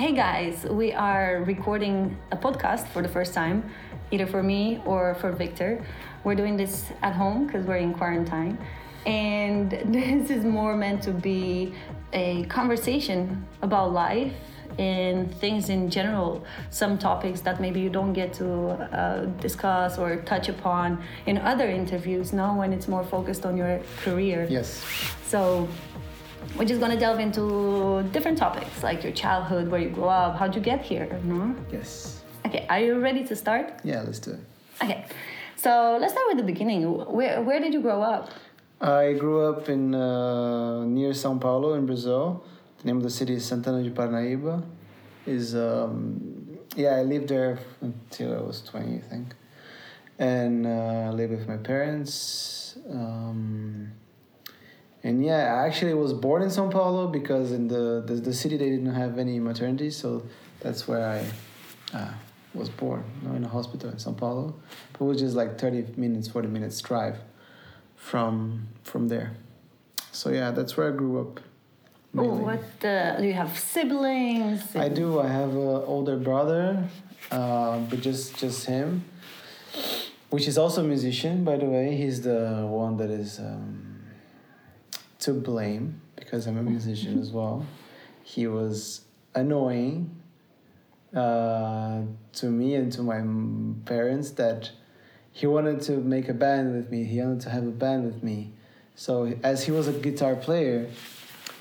Hey guys, we are recording a podcast for the first time, either for me or for Victor. We're doing this at home because we're in quarantine. And this is more meant to be a conversation about life and things in general, some topics that maybe you don't get to discuss or touch upon in other interviews, now when it's more focused on your career. Yes. So we're just going to delve into different topics, like your childhood, where you grew up, how'd you get here, no? Yes. Okay, are you ready to start? Yeah, let's do it. Okay, so let's start with the beginning. Where did you grow up? I grew up in near São Paulo in Brazil. The name of the city is Santana de Parnaíba. I lived there until I was 20, I think. And I lived with my parents. I actually was born in São Paulo because in the city they didn't have any maternity, so that's where I was born, in a hospital in São Paulo. But it was just like 40 minutes drive from there. So yeah, that's where I grew up. Oh, do you have siblings? I do. I have an older brother, but just him, which is also a musician, by the way. He's the one that is to blame because I'm a musician as well. He was annoying to me and to my parents that he wanted to make a band with me. He wanted to have a band with me. So as he was a guitar player,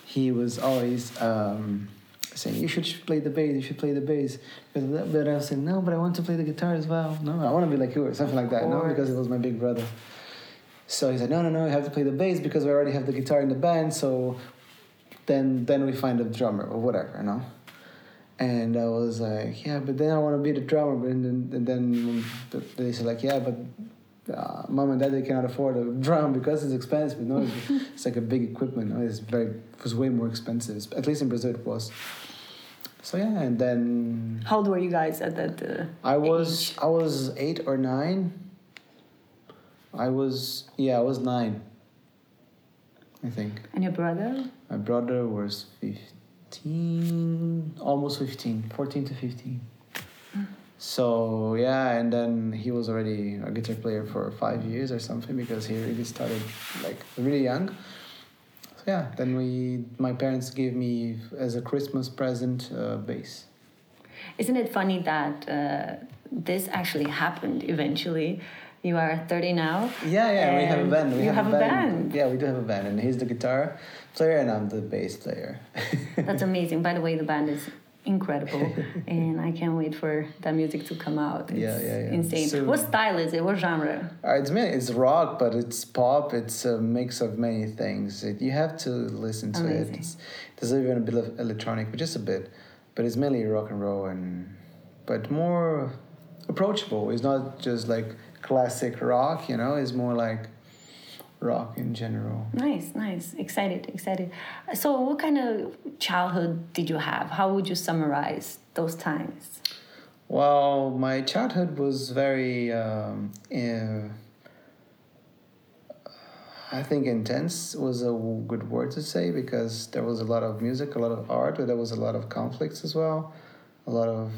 he was always saying, you should play the bass, But I was saying, no, but I want to play the guitar as well. No, I want to be like you or something like that, because it was my big brother. So he said, no, you have to play the bass because we already have the guitar in the band, so then we find a drummer or whatever, And I was like, yeah, but then I want to be the drummer. And then they said like, yeah, but mom and dad, they cannot afford a drum because it's expensive. It's like a big equipment. It was way more expensive. At least in Brazil, it was. So yeah, and then. How old were you guys at that? I was 8 or 9. I was 9. I think. And your brother? My brother was 15, almost 15, 14 to 15. So yeah, and then he was already a guitar player for 5 years or something because he really started like really young. So yeah, then my parents gave me as a Christmas present bass. Isn't it funny that this actually happened eventually? You are 30 now. Yeah, we have a band. You have a band. Yeah, we do have a band, and he's the guitar player and I'm the bass player. That's amazing. By the way, the band is incredible, and I can't wait for that music to come out. It's insane. So, what style is it? What genre? It's rock, but it's pop. It's a mix of many things. You have to listen to amazing. It. There's even a bit of electronic, but just a bit. But it's mainly rock and roll, but more approachable. It's not just like classic rock, It's more like rock in general. Nice. Excited. So what kind of childhood did you have? How would you summarize those times? Well, my childhood was very, I think intense was a good word to say because there was a lot of music, a lot of art, but there was a lot of conflicts as well, a lot of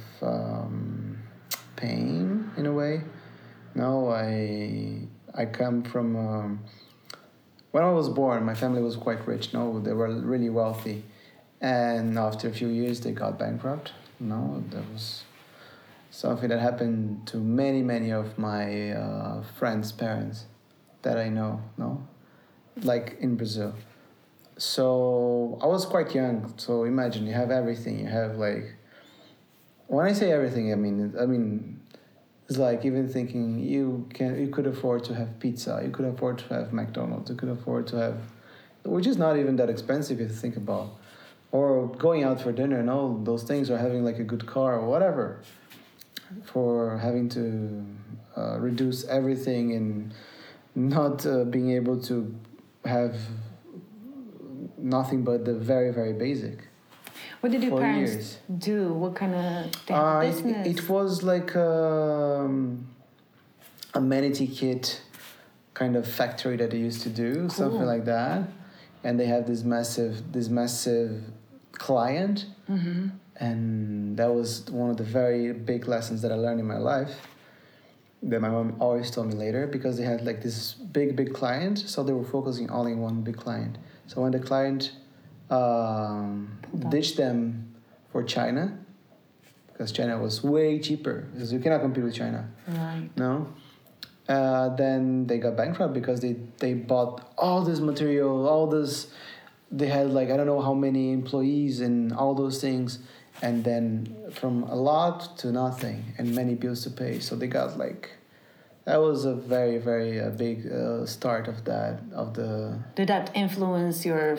pain in a way. No, I come from... when I was born, my family was quite rich. No, they were really wealthy. And after a few years, they got bankrupt. No, that was something that happened to many, many of my friends' parents that I know, like in Brazil. So I was quite young. So imagine you have everything. You have like... When I say everything, I mean it's like even thinking you could afford to have pizza, you could afford to have McDonald's, you could afford to have, which is not even that expensive if you think about, or going out for dinner and all those things, or having like a good car or whatever, for having to reduce everything and not being able to have nothing but the very, very basic. What did your parents do? What kind of thing? Business? It was like amenity kit kind of factory that they used to do, something like that. And they have this massive client. Mm-hmm. And that was one of the very big lessons that I learned in my life that my mom always told me later, because they had like this big client, so they were focusing all in one big client. So when the client ditched them for China, because China was way cheaper, because you cannot compete with China. Right. No? Then they got bankrupt because they bought all this material, all this... They had like, I don't know how many employees and all those things. And then from a lot to nothing and many bills to pay. So they got like... That was a very big start of that, of the... Did that influence your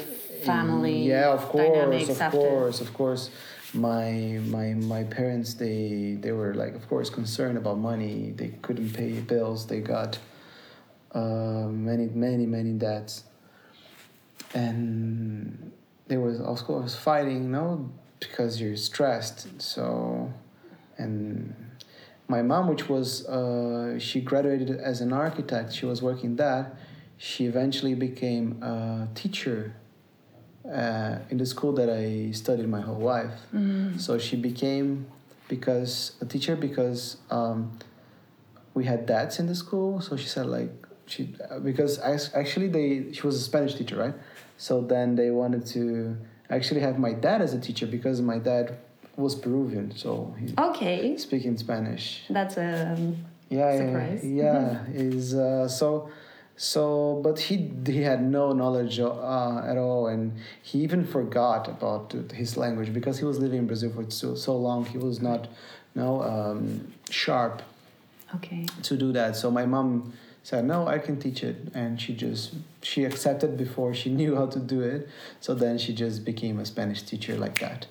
family dynamics after? Of course. My parents, they were like, of course, concerned about money. They couldn't pay bills. They got many debts. And they were, of course, fighting, because you're stressed. So, and... My mom, which was, she graduated as an architect. She was working that. She eventually became a teacher in the school that I studied my whole life. Mm-hmm. So she became a teacher because we had dads in the school. So she said she was a Spanish teacher, right? So then they wanted to actually have my dad as a teacher because my dad was Peruvian, so he's speaking Spanish. That's a surprise. Yeah, is so. But he had no knowledge at all, and he even forgot about his language because he was living in Brazil for so long. He was not sharp. To do that. So my mom said, "No, I can teach it," and she accepted before she knew how to do it. So then she just became a Spanish teacher like that.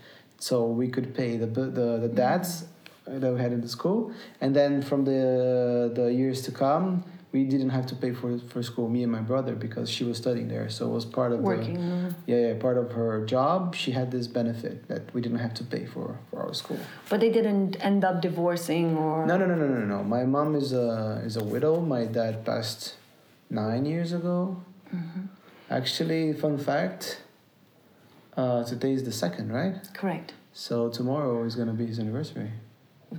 So we could pay the dads that we had in the school, and then from the years to come, we didn't have to pay for school, me and my brother, because she was studying there. So it was part of part of her job. She had this benefit that we didn't have to pay for our school. But they didn't end up divorcing or no. My mom is a widow. My dad passed 9 years ago. Mm-hmm. Actually, fun fact. Today is the 2nd, right? Correct. So tomorrow is going to be his anniversary.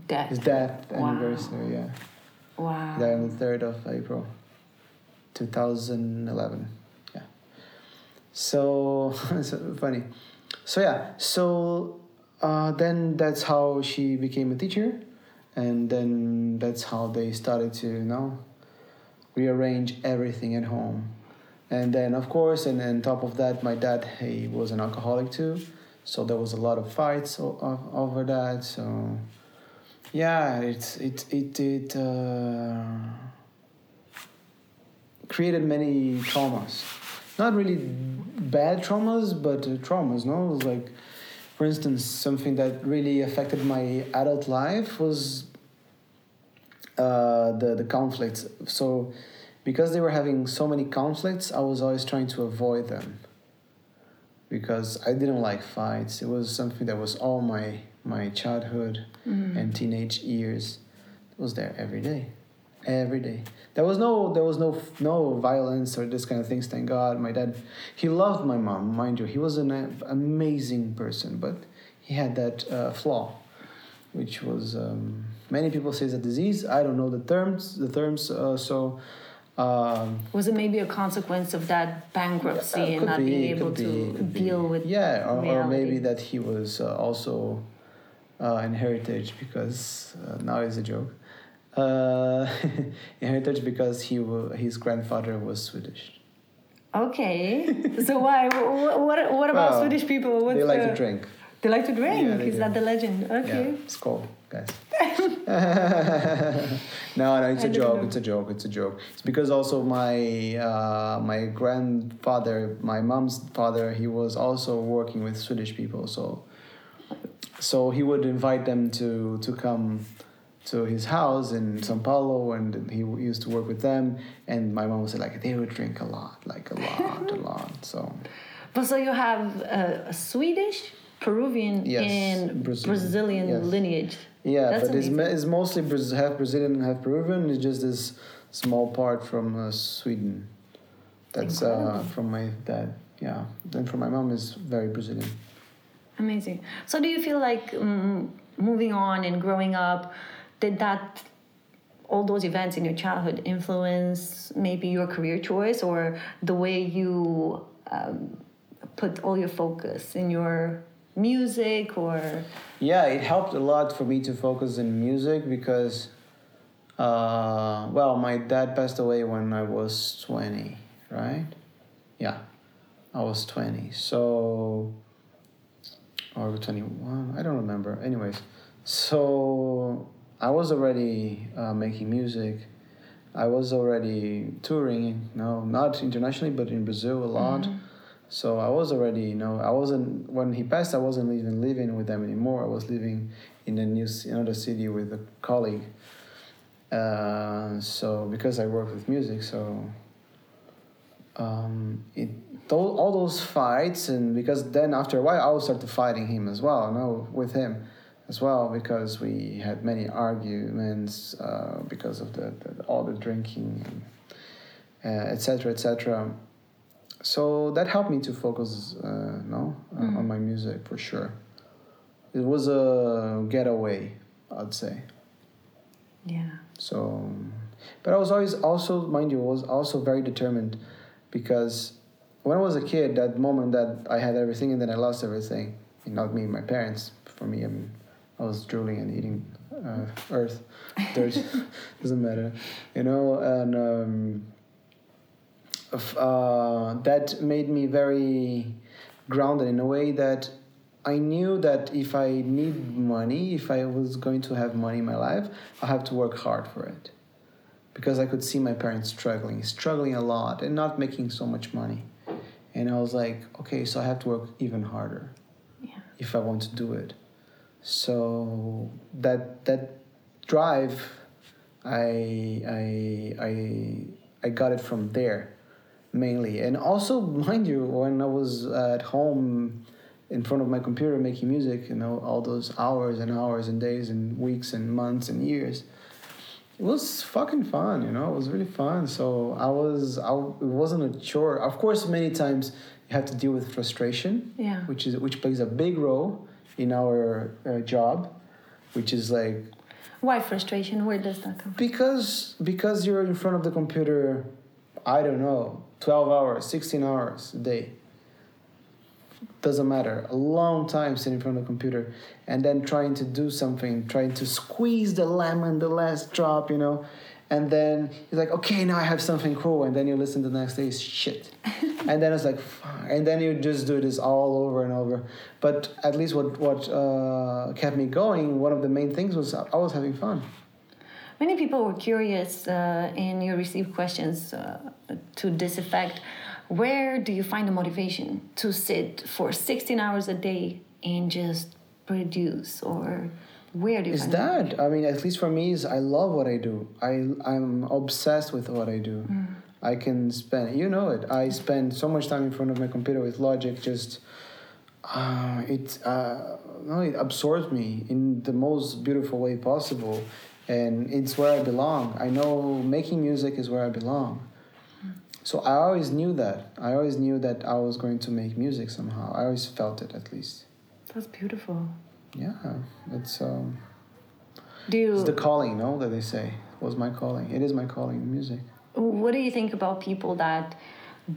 Death. His death anniversary, yeah. Wow. Died on the 3rd of April, 2011. Yeah. So, so funny. So yeah. So then that's how she became a teacher, and then that's how they started to rearrange everything at home. And then, of course, and on top of that, my dad, he was an alcoholic too. So there was a lot of fights over that. So, yeah, it created many traumas. Not really bad traumas, but traumas, no? It was like, for instance, something that really affected my adult life was the conflicts. So... Because they were having so many conflicts, I was always trying to avoid them. Because I didn't like fights. It was something that was all my childhood and teenage years. It was there every day. Every day. There was no violence or this kind of things, thank God. My dad, he loved my mom, mind you. He was an amazing person, but he had that flaw, which was... many people say it's a disease. I don't know the terms, so... was it maybe a consequence of that bankruptcy and not being able to deal with or maybe that he was also in heritage because now it's a joke in heritage because his grandfather was Swedish. So why what about Swedish people? What's they like to drink is that the legend? It's cool, guys. No, it's a joke. It's because also my grandfather, my mom's father, he was also working with Swedish people, so he would invite them to come to his house in São Paulo, and he used to work with them, and my mom was like, they would drink a lot a lot. So but so you have a Swedish, Peruvian, and Brazilian lineage. Yeah, that's but it's mostly half Brazilian and half Peruvian. It's just this small part from Sweden. That's from my dad. Yeah, and from my mom is very Brazilian. Amazing. So do you feel like moving on and growing up, did that, all those events in your childhood, influence maybe your career choice or the way you put all your focus in your music or? Yeah, it helped a lot for me to focus in music because, well, my dad passed away when I was 20, right? Yeah, I was 20. So, or 21, I don't remember. Anyways, so I was already making music. I was already touring, no, not internationally, but in Brazil a lot. Mm-hmm. So I was already, you know, I wasn't, when he passed, I wasn't even living with them anymore. I was living in another city with a colleague. So because I work with music, so all those fights, and because then after a while I would start fighting him as well, you know, with him as well, because we had many arguments because of all the drinking, etc., etc. So that helped me to focus on my music for sure. It was a getaway, I'd say. Yeah. So, but I was always also, mind you, was also very determined, because when I was a kid, that moment that I had everything and then I lost everything, and not me, my parents. For me, I mean, I was drooling and eating dirt, doesn't matter, you know, and that made me very grounded in a way that I knew that if I need money, if I was going to have money in my life, I have to work hard for it, because I could see my parents struggling a lot and not making so much money. And I was like, okay, so I have to work even harder if I want to do it. So that drive, I got it from there mainly. And also, mind you, when I was at home in front of my computer making music, you know, all those hours and hours and days and weeks and months and years, it was fucking fun, you know, it was really fun. So it wasn't a chore. Of course, many times you have to deal with frustration, which plays a big role in our job, which is like... Why frustration? Where does that come from? Because you're in front of the computer, I don't know, 12 hours, 16 hours a day. Doesn't matter, a long time sitting in front of the computer and then trying to do something, trying to squeeze the lemon, the last drop, you know, and then it's like, okay, now I have something cool, and then you listen to the next day, shit. And then it's like, fuck. And then you just do this all over and over. But at least what kept me going, one of the main things was I was having fun. Many people were curious and you received questions to this effect. Where do you find the motivation to sit for 16 hours a day and just produce? Or where do you find that? I mean, at least for me, I love what I do. I'm obsessed with what I do. Mm. I can spend, you know it, I spend so much time in front of my computer with Logic, just, it absorbs me in the most beautiful way possible. And it's where I belong. I know making music is where I belong. So I always knew that. I always knew that I was going to make music somehow. I always felt it, at least. That's beautiful. Yeah, it's it's the calling, no? That they say was my calling. It is my calling, music. What do you think about people that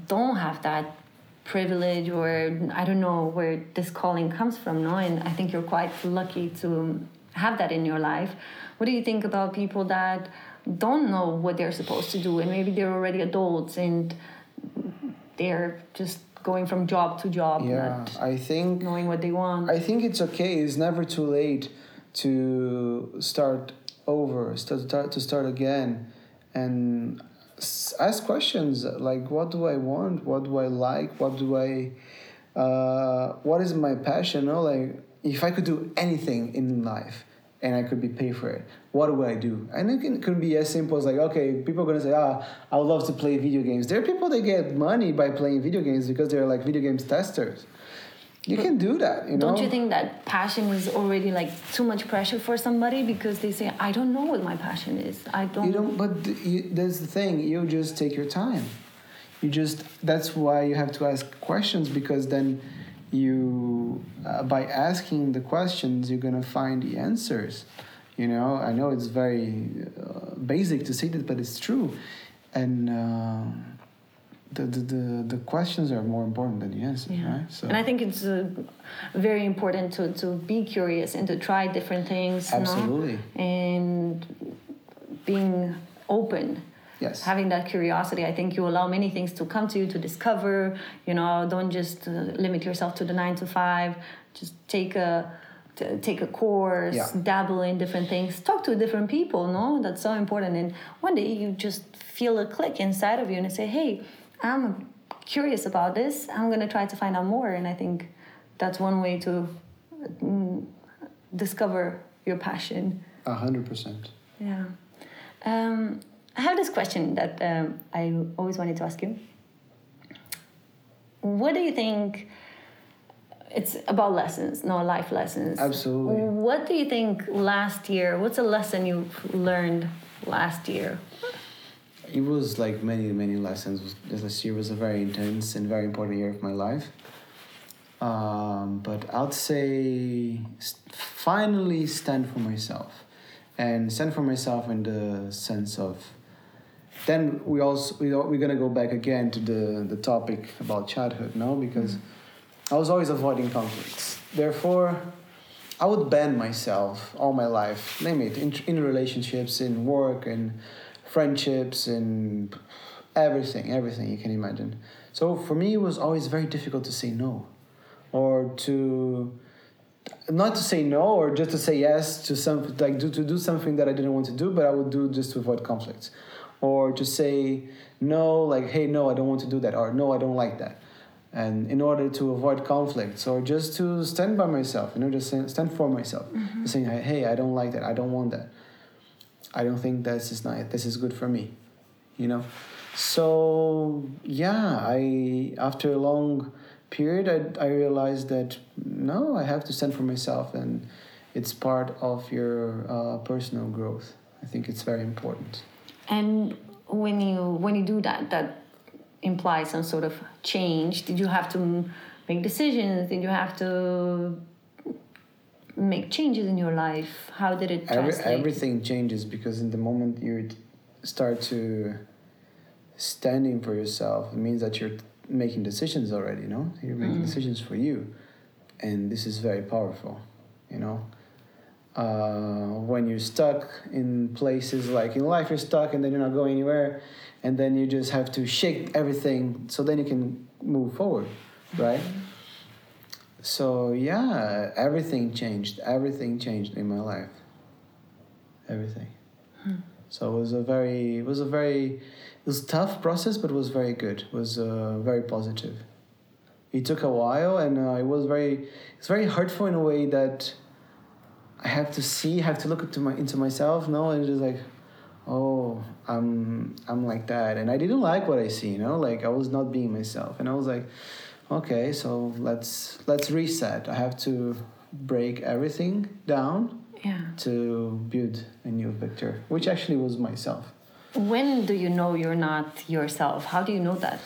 don't have that privilege, or I don't know where this calling comes from, no? And I think you're quite lucky to have that in your life. What do you think about people that don't know what they're supposed to do, and maybe they're already adults and they're just going from job to job, not knowing what they want? I think it's okay. It's never too late to start over, to start again, and ask questions like, what do I want? What do I like? What is my passion? No, like, if I could do anything in life, and I could be paid for it, what do I do? And it could be as simple as like, okay, people are going to say, I would love to play video games. There are people that get money by playing video games because they're like video games testers. You can do that, you know? Don't you think that passion is already like too much pressure for somebody because they say, I don't know what my passion is. That's the thing. You just take your time. That's why you have to ask questions, because then you by asking the questions, you're gonna find the answers. You know, I know it's very basic to say that, but it's true. And the questions are more important than the answers, yeah. Right? So, and I think it's very important to be curious and to try different things. Absolutely. No? And being open. Yes. Having that curiosity, I think you allow many things to come to you, to discover, you know, don't just limit yourself to the 9 to 5, just take a course, yeah. Dabble in different things, talk to different people, no? That's so important. And one day you just feel a click inside of you and say, hey, I'm curious about this. I'm going to try to find out more. And I think that's one way to discover your passion. 100%. Yeah. I have this question that I always wanted to ask you. What do you think? It's about lessons, no, life lessons. Absolutely. What do you think last year, what's a lesson you learned last year? It was like many, many lessons. This year was a very intense and very important year of my life. But I'd say finally stand for myself. And stand for myself in the sense of... Then we're going to go back again to the topic about childhood, no? Because I was always avoiding conflicts. Therefore, I would ban myself all my life, name it, in relationships, in work, in friendships, in everything you can imagine. So for me, it was always very difficult to say no, or to... Not to say no, or just to say yes to something, like to do something that I didn't want to do, but I would do just to avoid conflicts, or to say no, like, hey, no, I don't want to do that, or no, I don't like that, and in order to avoid conflicts, or just to stand by myself, you know, just stand for myself, mm-hmm. Saying, hey, I don't like that, I don't want that, I don't think this is good for me, you know. So yeah, after a long period, I realized that no, I have to stand for myself, and it's part of your personal growth. I think it's very important. And when you do that, that implies some sort of change. Did you have to make decisions? Did you have to make changes in your life? How did it translate? Everything changes, because in the moment you start to standing for yourself, it means that you're making decisions already, you know? You're making decisions for you. And this is very powerful, you know? When you're stuck in places, like in life, you're stuck and then you're not going anywhere, and then you just have to shake everything so then you can move forward, right? So, yeah, everything changed in my life. Everything. So it was a tough process, but it was very good. It was very positive. It took a while, and it's very hurtful in a way that I have to look into myself now, and just like, oh, I'm like that, and I didn't like what I see, you know, like I was not being myself, and I was like, okay, so let's reset. I have to break everything down. Yeah. To build a new picture, which actually was myself. When do you know you're not yourself? How do you know that?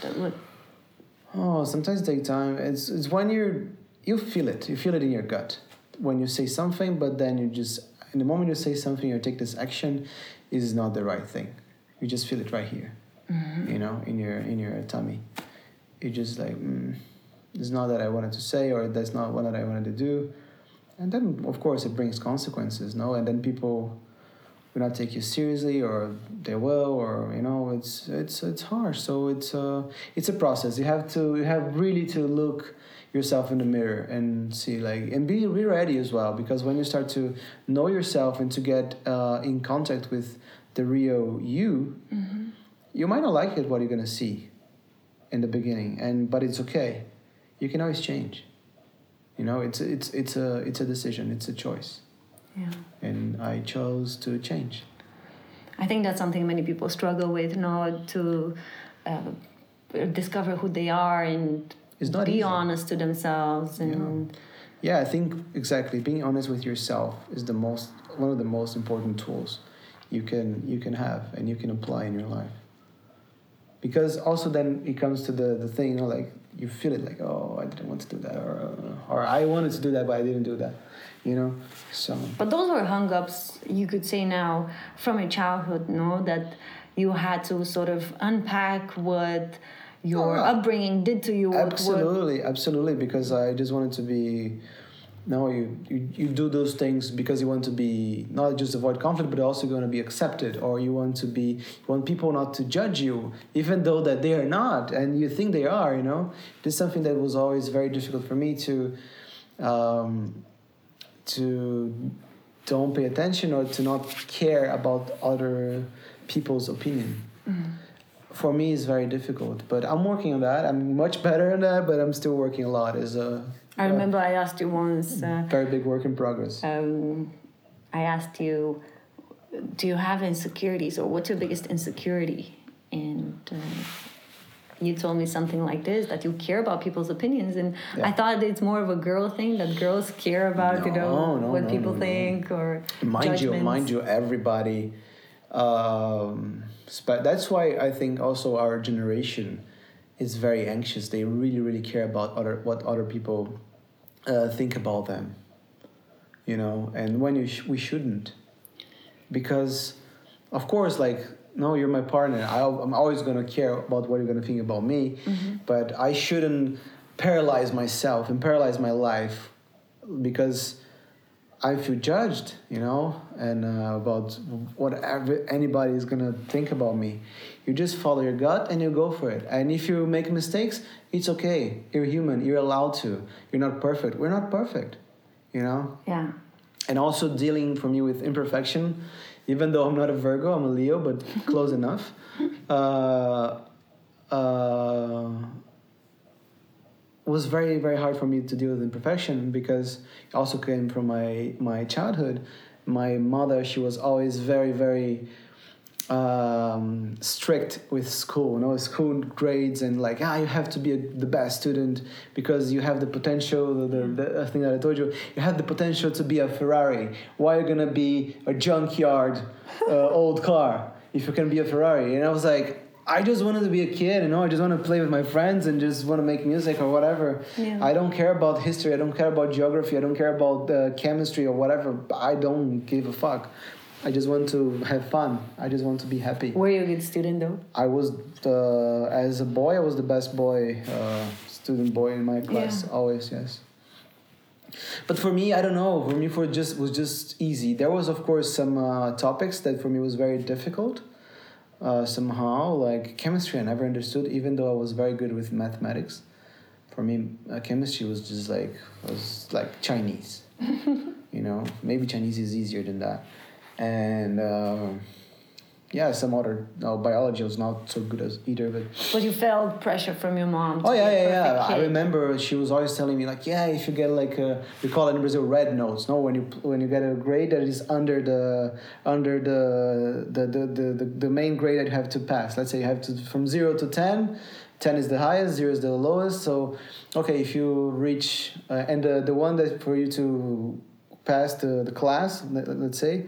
Oh, sometimes it takes time. It's when you feel it. You feel it in your gut when you say something, but then you just, in the moment you say something or take this action, is not the right thing. You just feel it right here, mm-hmm. You know, in your tummy. You just like, it's not that I wanted to say, or that's not what I wanted to do. And then, of course, it brings consequences, no? And then people will not take you seriously, or they will, or, you know, it's harsh. So it's a process. You have really to look yourself in the mirror and see, like, and be ready as well, because when you start to know yourself and to get in contact with the real you, mm-hmm. You might not like it what you're gonna see in the beginning, but it's okay. You can always change. You know, it's a decision, it's a choice. Yeah. And I chose to change. I think that's something many people struggle with, you know, to discover who they are and be honest to themselves. And yeah, I think exactly being honest with yourself is one of the most important tools you can have and you can apply in your life. Because also then it comes to the thing, you know, like you feel it like, oh, I didn't want to do that, or I wanted to do that, but I didn't do that, you know. So. But those were hang-ups, you could say now, from your childhood, no, that you had to sort of unpack what your upbringing did to you. Absolutely, because I just wanted to be. No, you do those things because you want to be not just avoid conflict, but also you want to be accepted, or you want people not to judge you, even though that they are not, and you think they are. You know, this is something that was always very difficult for me to don't pay attention or to not care about other people's opinion. Mm-hmm. For me, it's very difficult, but I'm working on that. I'm much better on that, but I'm still working a lot as a. I remember I asked you once... very big work in progress. I asked you, do you have insecurities, or what's your biggest insecurity? And you told me something like this, that you care about people's opinions. And I thought it's more of a girl thing, that girls care about, people think or judgments. Mind you, everybody... that's why I think also our generation... is very anxious. They really, really care about what other people think about them, you know. And when we shouldn't, because, of course, like, no, you're my partner. I'm always gonna care about what you're gonna think about me, mm-hmm. but I shouldn't paralyze myself and paralyze my life because I feel judged, you know, and about whatever anybody is gonna think about me. You just follow your gut and you go for it. And if you make mistakes, it's okay. You're human. You're allowed to. You're not perfect. We're not perfect, you know. Yeah. And also dealing for me with imperfection, even though I'm not a Virgo, I'm a Leo, but close enough. Was very, very hard for me to deal with imperfection, because it also came from my childhood. My mother, she was always very, very strict with school, you know, school grades, and like, you have to be the best student because you have the potential, the thing that I told you, you have the potential to be a Ferrari. Why are you going to be a junkyard old car if you can be a Ferrari? And I was like, I just wanted to be a kid, you know. I just want to play with my friends and just want to make music or whatever. Yeah. I don't care about history. I don't care about geography. I don't care about chemistry or whatever. I don't give a fuck. I just want to have fun. I just want to be happy. Were you a good student, though? I was, as a boy, I was the best boy, student boy in my class. Yeah. Always, yes. But for me, I don't know. For me, was just easy. There was, of course, some topics that for me was very difficult. Somehow, like chemistry, I never understood, even though I was very good with mathematics. For me, chemistry was just like Chinese, you know. Maybe Chinese is easier than that, and some other biology was not so good as either. But you felt pressure from your mom. To be a perfect kid. I remember she was always telling me like, if you get like we call it in Brazil red notes. No, when you get a grade that is under the main grade that you have to pass. Let's say you have to from 0 to 10. 10 is the highest, 0 is the lowest. So, okay, if you reach and the one that for you to pass the class, let's say,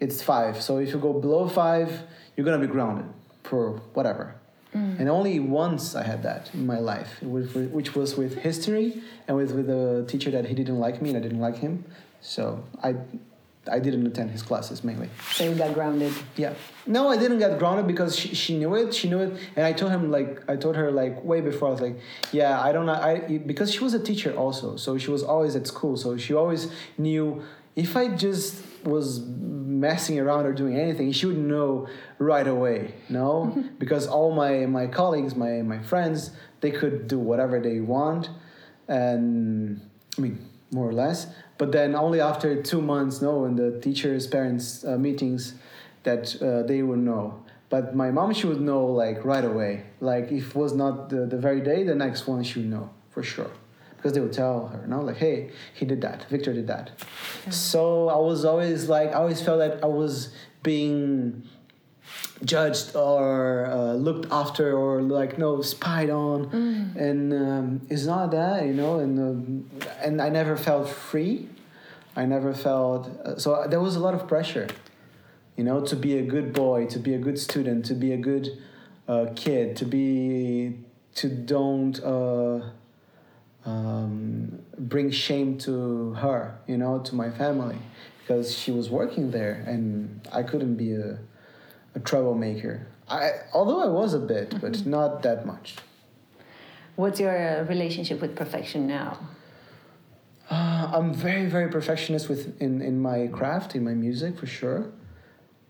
it's 5. So if you go below 5, you're gonna be grounded for whatever. Mm. And only once I had that in my life, which was with history and with a teacher that he didn't like me and I didn't like him. So I didn't attend his classes mainly. So you got grounded. Yeah. No, I didn't get grounded because she knew it. She knew it, and I told her way before. I was like, because she was a teacher also, so she was always at school, so she always knew if I just was messing around or doing anything, she would know right away. No, because all my colleagues, my friends, they could do whatever they want, and I mean more or less. But then only after 2 months, in the teachers' parents' meetings, that they would know. But my mom, she would know like right away. Like if it was not the very day, the next one she would know for sure. Because they would tell her, like, hey, he did that, Victor did that. Yeah. So I was always like, I always felt that I was being judged or looked after or like spied on, and it's not that, and I never felt free. I never felt so there was a lot of pressure, to be a good boy, to be a good student, to be a good kid, to be to don't bring shame to her, you know, to my family, because she was working there and I couldn't be a troublemaker. Although I was a bit, mm-hmm. but not that much. What's your relationship with perfection now? I'm very, very perfectionist in my craft, in my music, for sure.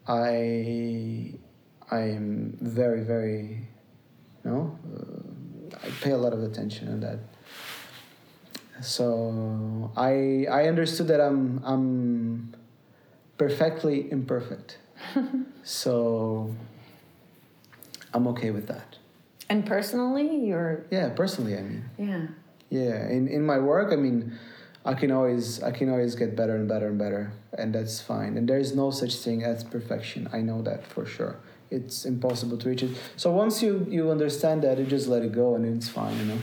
I'm very, very, I pay a lot of attention on that. So I understood that I'm perfectly imperfect. So I'm okay with that. And personally, personally, I mean. Yeah. Yeah, in my work, I mean, I can always get better and better and better, and that's fine. And there is no such thing as perfection. I know that for sure. It's impossible to reach it. So once you understand that, you just let it go, and it's fine. You know,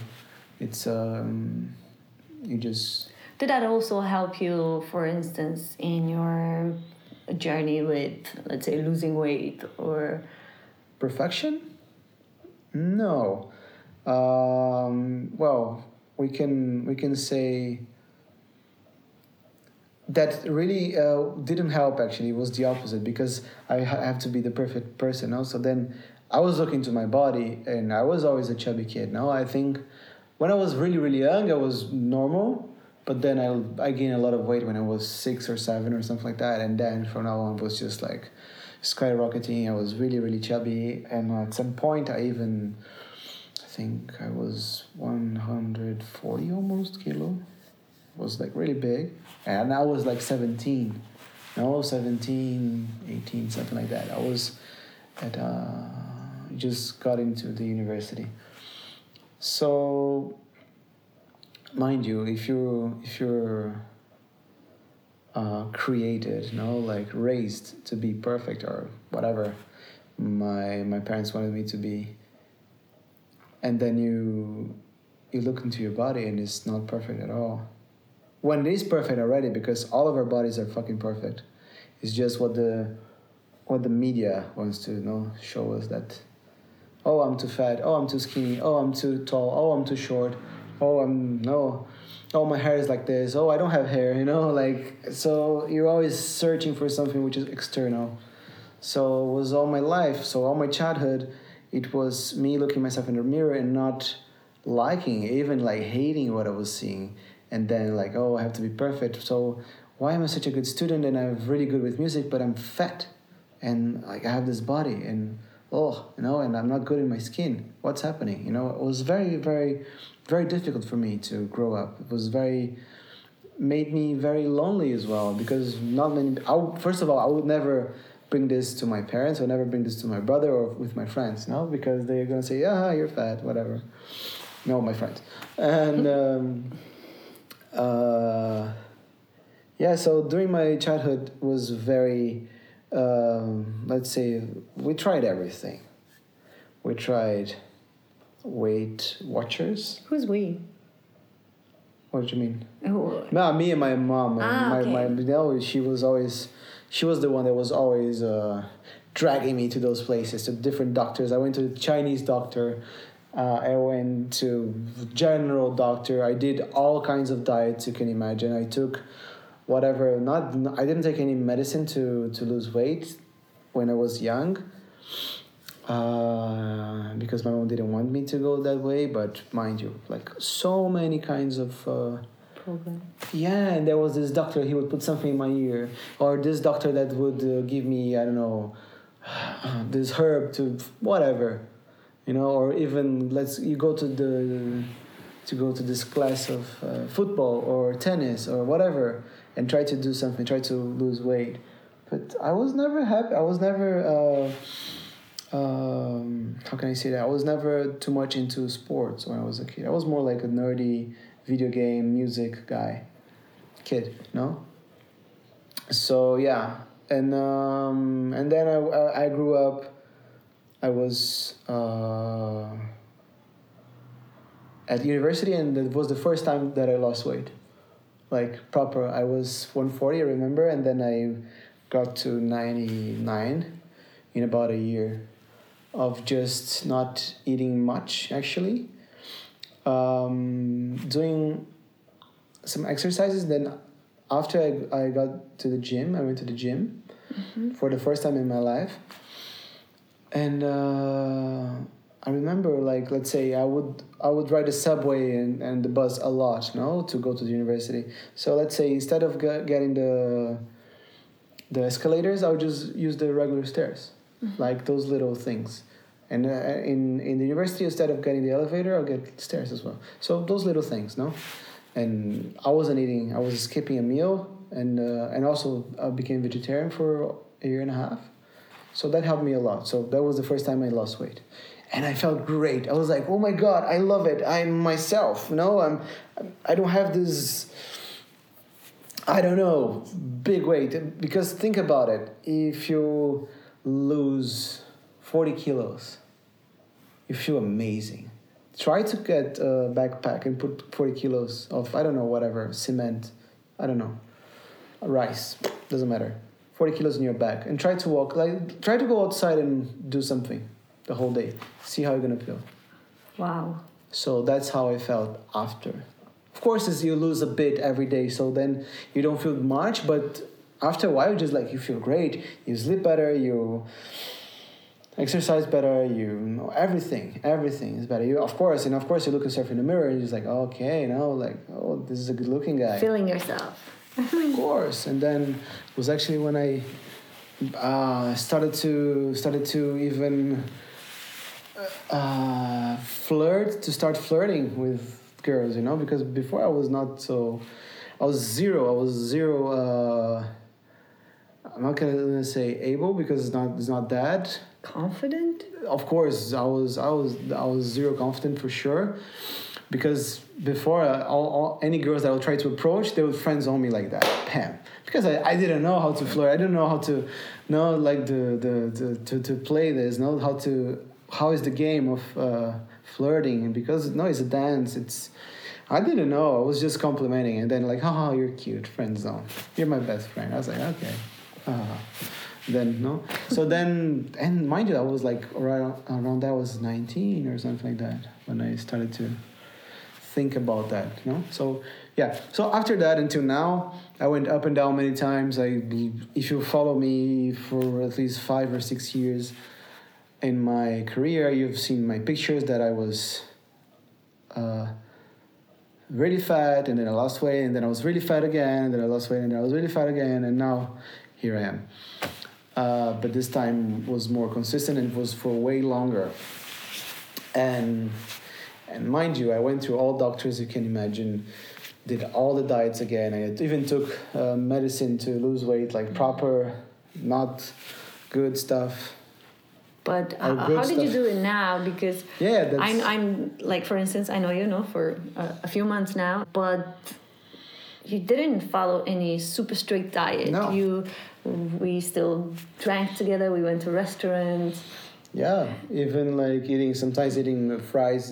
it's you just. Did that also help you, for instance, in your journey with, let's say, losing weight or perfection? No. Well, we can say that really didn't help. Actually, it was the opposite, because I have to be the perfect person. No? So then I was looking to my body, and I was always a chubby kid. No, I think when I was really, really young, I was normal, but then I gained a lot of weight when I was 6 or 7 or something like that, and then from now on it was just like skyrocketing. I was really, really chubby, and at some point I think I was 140 almost kilo. Was like really big, and I was like 17, 18, something like that. I was at just got into the university. So, mind you, if you're created, like raised to be perfect or whatever, my parents wanted me to be. And then you look into your body and it's not perfect at all. When it is perfect already, because all of our bodies are fucking perfect. It's just what the media wants to show us, that, oh, I'm too fat, oh, I'm too skinny, oh, I'm too tall, oh, I'm too short, oh, oh, my hair is like this, oh, I don't have hair, so you're always searching for something which is external. So it was all my life, so all my childhood, it was me looking myself in the mirror and not liking, even like hating what I was seeing. And then like, oh, I have to be perfect. So why am I such a good student and I'm really good with music, but I'm fat and like I have this body and and I'm not good in my skin. What's happening? It was very, very, very difficult for me to grow up. It was made me very lonely as well, because first of all, I would never bring this to my parents, or never bring this to my brother or with my friends, because they're going to say, yeah, you're fat, whatever. No, my friends. And, so during my childhood was very, let's say, we tried everything. We tried Weight Watchers. Who's we? What do you mean? Oh. No, me and my mom. She was the one that was always dragging me to those places, to different doctors. I went to the Chinese doctor. I went to general doctor. I did all kinds of diets you can imagine. I took whatever. I didn't take any medicine to lose weight when I was young, because my mom didn't want me to go that way. But mind you, like so many kinds of... Yeah, and there was this doctor, he would put something in my ear, or this doctor that would give me, I don't know, this herb to whatever, or even go to this class of football or tennis or whatever, and try to do something, try to lose weight. But I was never happy. I was never, how can I say that? I was never too much into sports when I was a kid. I was more like a nerdy video game, music guy, kid, So, yeah. And then I grew up, I was at university, and it was the first time that I lost weight. Like, proper, I was 140, I remember, and then I got to 99 in about a year. of just not eating much, actually. Doing some exercises. Then after I got to the gym, I went to the gym mm-hmm. for the first time in my life. And I remember, like, let's say I would ride the subway and the bus a lot, no, to go to the university. So let's say instead of getting the escalators, I would just use the regular stairs, mm-hmm. like those little things. And in the university, instead of getting the elevator, I'll get stairs as well. So those little things, no? And I wasn't eating. I was skipping a meal. And also I became vegetarian for a year and a half. So that helped me a lot. So that was the first time I lost weight. And I felt great. I was like, oh my God, I love it. I'm myself. No, I don't have this, I don't know, big weight. Because think about it. If you lose 40 kilos, you feel amazing. Try to get a backpack and put 40 kilos of, I don't know, whatever, cement, I don't know, rice, doesn't matter. 40 kilos in your bag and try to walk, like try to go outside and do something the whole day. See how you're gonna feel. Wow. So that's how I felt after. Of course, is you lose a bit every day, so then you don't feel much, but after a while, just like you feel great, you sleep better, you exercise better, you know, everything is better. You, of course you look yourself in the mirror and you're just like, okay, you know, like, oh, this is a good looking guy. Feeling yourself. Of course. And then it was actually when I started to even start flirting with girls, you know, because before I was zero. I'm not gonna say able because it's not that confident. Of course, I was zero confident for sure, because before any girls that I would try to approach, they would friendzone me like that, bam. Because I didn't know how to flirt. I didn't know how to to play this. Know how is the game of flirting? And because no, it's a dance. It's I didn't know. I was just complimenting, and then like, oh, you're cute, friendzone. You're my best friend. I was like, okay. Then no, so then, and mind you, I was like around that was 19 or something like that when I started to think about that, you know. So yeah, so after that until now, I went up and down many times. If you follow me for at least 5 or 6 years in my career, you've seen my pictures that I was really fat, and then I lost weight, and then I was really fat again, and then I lost weight, and then I was really fat again, and now here I am. But this time was more consistent and was for way longer. And mind you, I went through all doctors you can imagine, did all the diets again. I even took medicine to lose weight, like proper, not good stuff. But how did you do it now? Because yeah, I'm like, for instance, I know you know for a few months now, but you didn't follow any super strict diet. No. We still drank together. We went to restaurants. Yeah, even like sometimes eating fries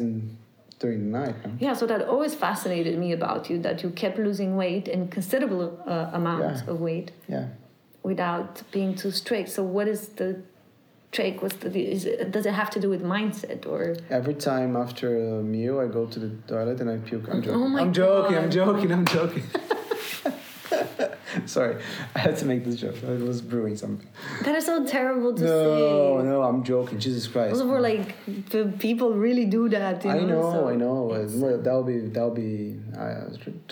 during the night. Huh? Yeah, so that always fascinated me about you, that you kept losing weight in considerable amounts of weight. Yeah. Without being too strict. So what is the trick? Does it have to do with mindset or? Every time after a meal, I go to the toilet and I puke. I'm joking. I'm joking. Sorry, I had to make this joke. I was brewing something. That is so terrible to say. No, I'm joking. Jesus Christ. Also for like, the people really do that. I know. That'll be.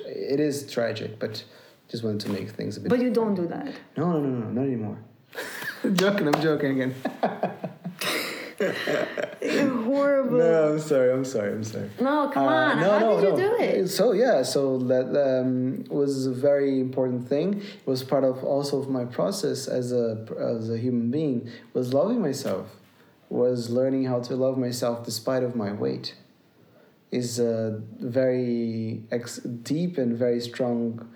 It is tragic, but just wanted to make things a bit. But you don't do that. No, not anymore. I'm joking again. You're horrible. No, I'm sorry. No, come on. How did you do it? So that was a very important thing. It was part of also my process as a human being, was loving myself, was learning how to love myself despite of my weight. Is a very deep and very strong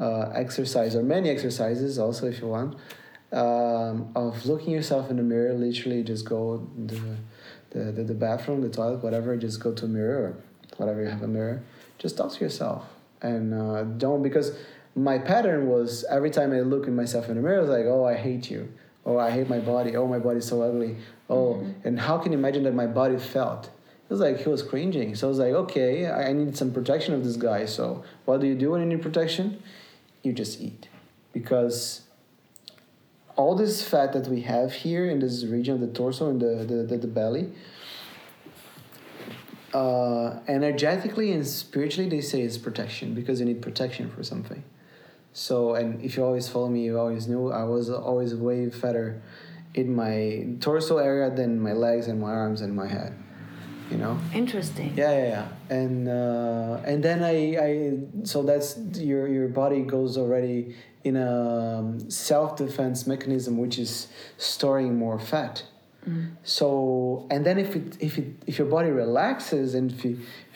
exercise, or many exercises also if you want. Of looking yourself in the mirror, literally just go the bathroom, the toilet, whatever, just go to a mirror or whatever you have a mirror, just talk to yourself and don't, because my pattern was every time I look at myself in the mirror, I was like, oh, I hate you, oh, I hate my body, oh, my body's so ugly, and how can you imagine that my body felt? It was like he was cringing. So I was like, okay, I need some protection of this guy. So what do you do when you need protection? You just eat. Because all this fat that we have here in this region of the torso and the belly, energetically and spiritually, they say it's protection, because you need protection for something. So, and if you always follow me, you always knew I was always way fatter in my torso area than my legs and my arms and my head, you know? Interesting. Yeah. And then I so that's your body goes already in a self-defense mechanism, which is storing more fat. So, and then if your body relaxes and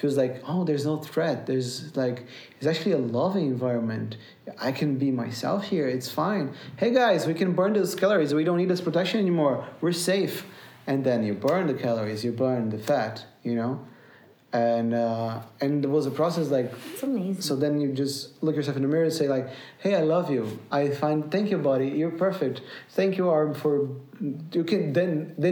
feels like, oh, there's no threat, there's like, it's actually a loving environment, I can be myself here, it's fine, hey guys, we can burn those calories, we don't need this protection anymore, we're safe. And then you burn the calories, you burn the fat, you know. And it was a process like, it's amazing. So then you just look yourself in the mirror and say like, hey, I love you. Thank you, body. You're perfect. Thank you, arm, then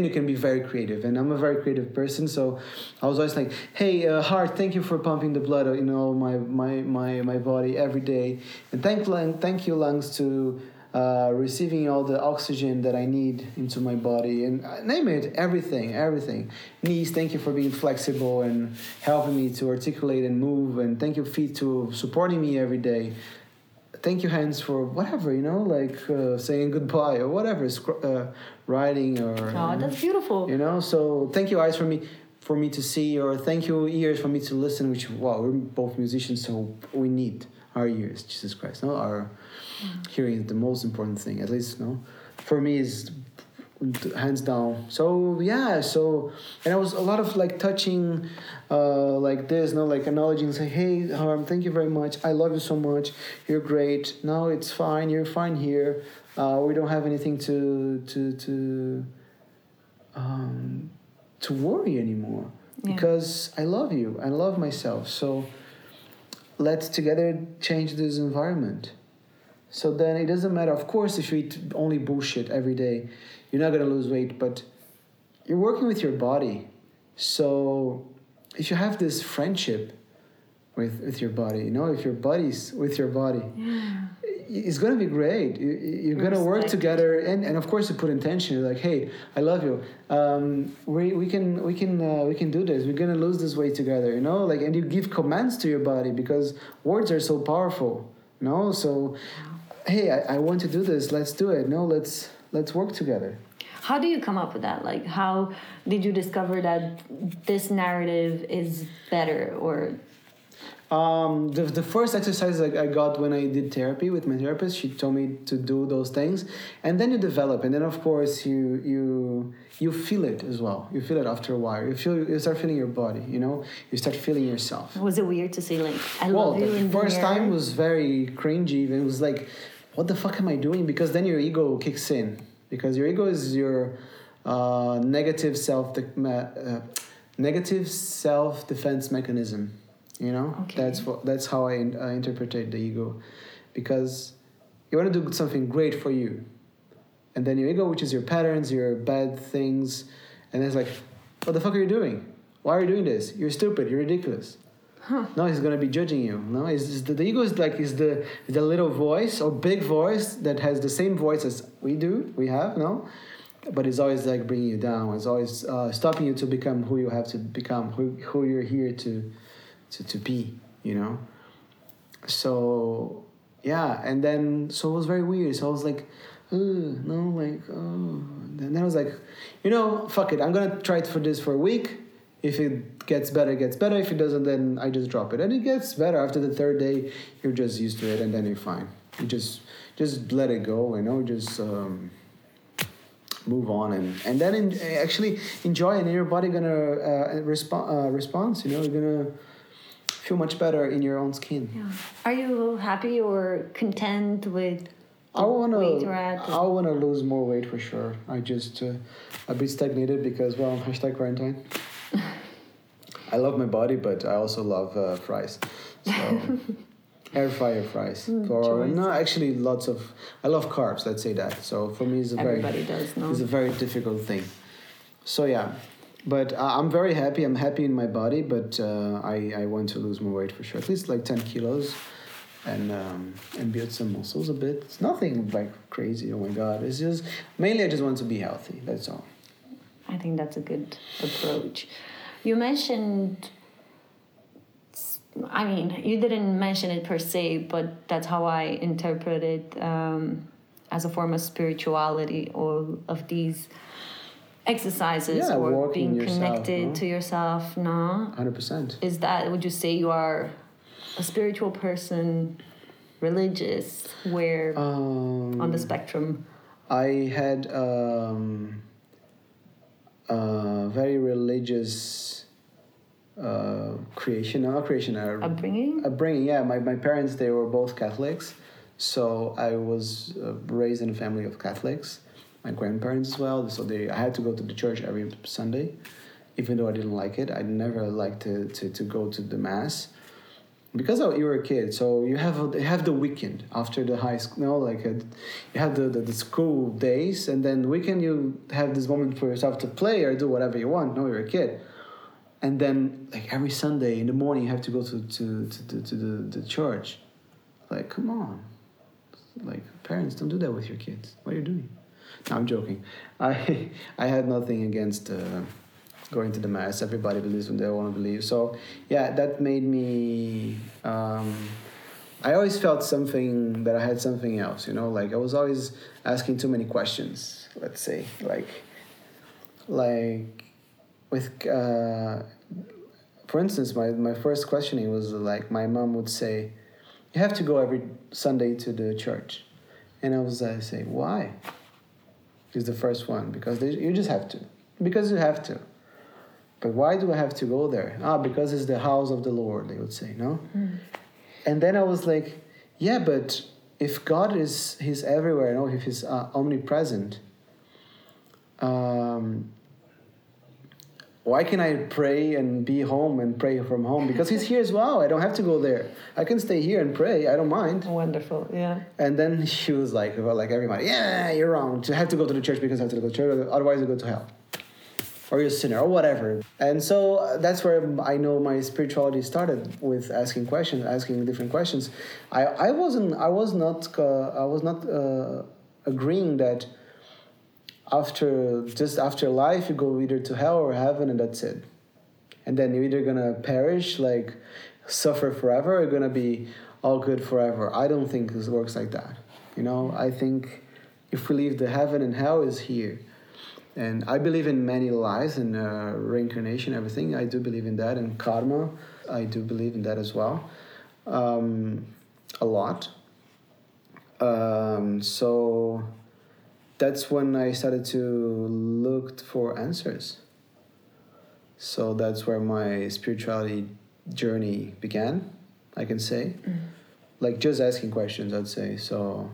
you can be very creative. And I'm a very creative person. So I was always like, hey, heart, thank you for pumping the blood, you know, my body every day. And thank you, lungs, to receiving all the oxygen that I need into my body, and name it, everything. Knees, thank you for being flexible and helping me to articulate and move, and thank you, feet, to supporting me every day. Thank you, hands, for whatever, you know, like saying goodbye or whatever, writing or... Oh, that's beautiful. You know, so thank you, eyes, for me to see, or thank you, ears, for me to listen, which, wow, we're both musicians, so we need our ears, Jesus Christ, no? Our hearing is the most important thing, at least, no? For me, is hands down. So, yeah, and I was a lot of, like, touching like this, no? Like, acknowledging, say, hey, Harm, thank you very much. I love you so much. You're great. No, it's fine. You're fine here. We don't have anything to worry anymore, because I love you. I love myself. So... let's together change this environment. So then it doesn't matter. Of course, if you eat only bullshit every day, you're not going to lose weight, but you're working with your body. So if you have this friendship with your body, you know, if your body's with your body, it's going to be great. You're going to work together. And of course, you put intention. You're like, hey, I love you. We can do this. We're going to lose this weight together, you know, like, and you give commands to your body, because words are so powerful, you know? So, hey, I want to do this. Let's do it. No, let's work together. How do you come up with that? Like, how did you discover that this narrative is better? Or... The first exercise I got when I did therapy with my therapist, she told me to do those things, and then you develop, and then of course you feel it as well. You feel it after a while. You start feeling your body. You know, you start feeling yourself. Was it weird to say like I love you? The first time was very cringy. It was like, what the fuck am I doing? Because then your ego kicks in, because your ego is your negative self defense mechanism. You know, that's how I interpreted the ego, because you want to do something great for you, and then your ego, which is your patterns, your bad things, and it's like, what the fuck are you doing? Why are you doing this? You're stupid. You're ridiculous. No, he's gonna be judging you. No, it's the ego is like is the little voice or big voice that has the same voice as we have. No. But it's always like bringing you down. It's always stopping you to become who you have to become, who you're here to be, you know? So, yeah. And then, so it was very weird. So I was like, And then I was like, you know, fuck it. I'm going to try it for this for a week. If it gets better, it gets better. If it doesn't, then I just drop it. And it gets better. After the third day, you're just used to it, and then you're fine. You just let it go, you know? Just move on. And then actually enjoy, and your body going to respond, you know? You're going to feel much better in your own skin. Yeah. Are you happy or content with weight you're at? I want to lose more weight for sure. I just a bit stagnated because, well, hashtag quarantine. I love my body, but I also love fries. So air fryer fries. Actually, lots of. I love carbs. Let's say that. So for me, it's a very difficult thing. So yeah, but I'm very happy. I'm happy in my body, but I want to lose more weight for sure. At least like 10 kilos. And build some muscles a bit. It's nothing like crazy. Oh my God! It's just mainly I just want to be healthy. That's all. I think that's a good approach. You mentioned, I mean, you didn't mention it per se, but that's how I interpret it as a form of spirituality. All of these exercises or being connected to yourself. No, 100%. Is that? Would you say you are a spiritual person, religious, where on the spectrum? I had a very religious upbringing. Yeah, my parents, they were both Catholics, so I was raised in a family of Catholics. My grandparents as well, so I had to go to the church every Sunday, even though I didn't like it. I never liked to go to the mass. Because you were a kid, so you have the weekend after the high school. You have the school days, and then the weekend you have this moment for yourself to play or do whatever you want. No, you're a kid, and then like every Sunday in the morning you have to go to the church. Like, come on, like parents, don't do that with your kids. What are you doing? No, I'm joking. I had nothing against going to the mass. Everybody believes when they want to believe. So yeah, that made me I always felt something, that I had something else, like I was always asking too many questions, let's say, like with for instance, my first questioning was like, my mom would say, you have to go every Sunday to the church, and I say, why? Because the first one, because you have to. But why do I have to go there? Because it's the house of the Lord, they would say, no? Mm. And then I was like, yeah, but if God is, he's everywhere, if he's omnipresent, why can I pray and be home and pray from home? Because he's here as well. I don't have to go there. I can stay here and pray. I don't mind. Wonderful, yeah. And then she was like, everybody, yeah, you're wrong. You have to go to the church because I have to go to church. Otherwise, you go to hell. Or you're a sinner, or whatever. And so that's where I know my spirituality started, with asking different questions. I was not agreeing that after life you go either to hell or heaven, and that's it. And then you're either gonna perish, like suffer forever, or you're gonna be all good forever. I don't think it works like that. I think if we leave, the heaven and hell is here. And I believe in many lives and reincarnation, everything. I do believe in that, and karma. I do believe in that as well, a lot. So that's when I started to look for answers. So that's where my spirituality journey began, I can say. Mm-hmm. Like just asking questions, I'd say. So.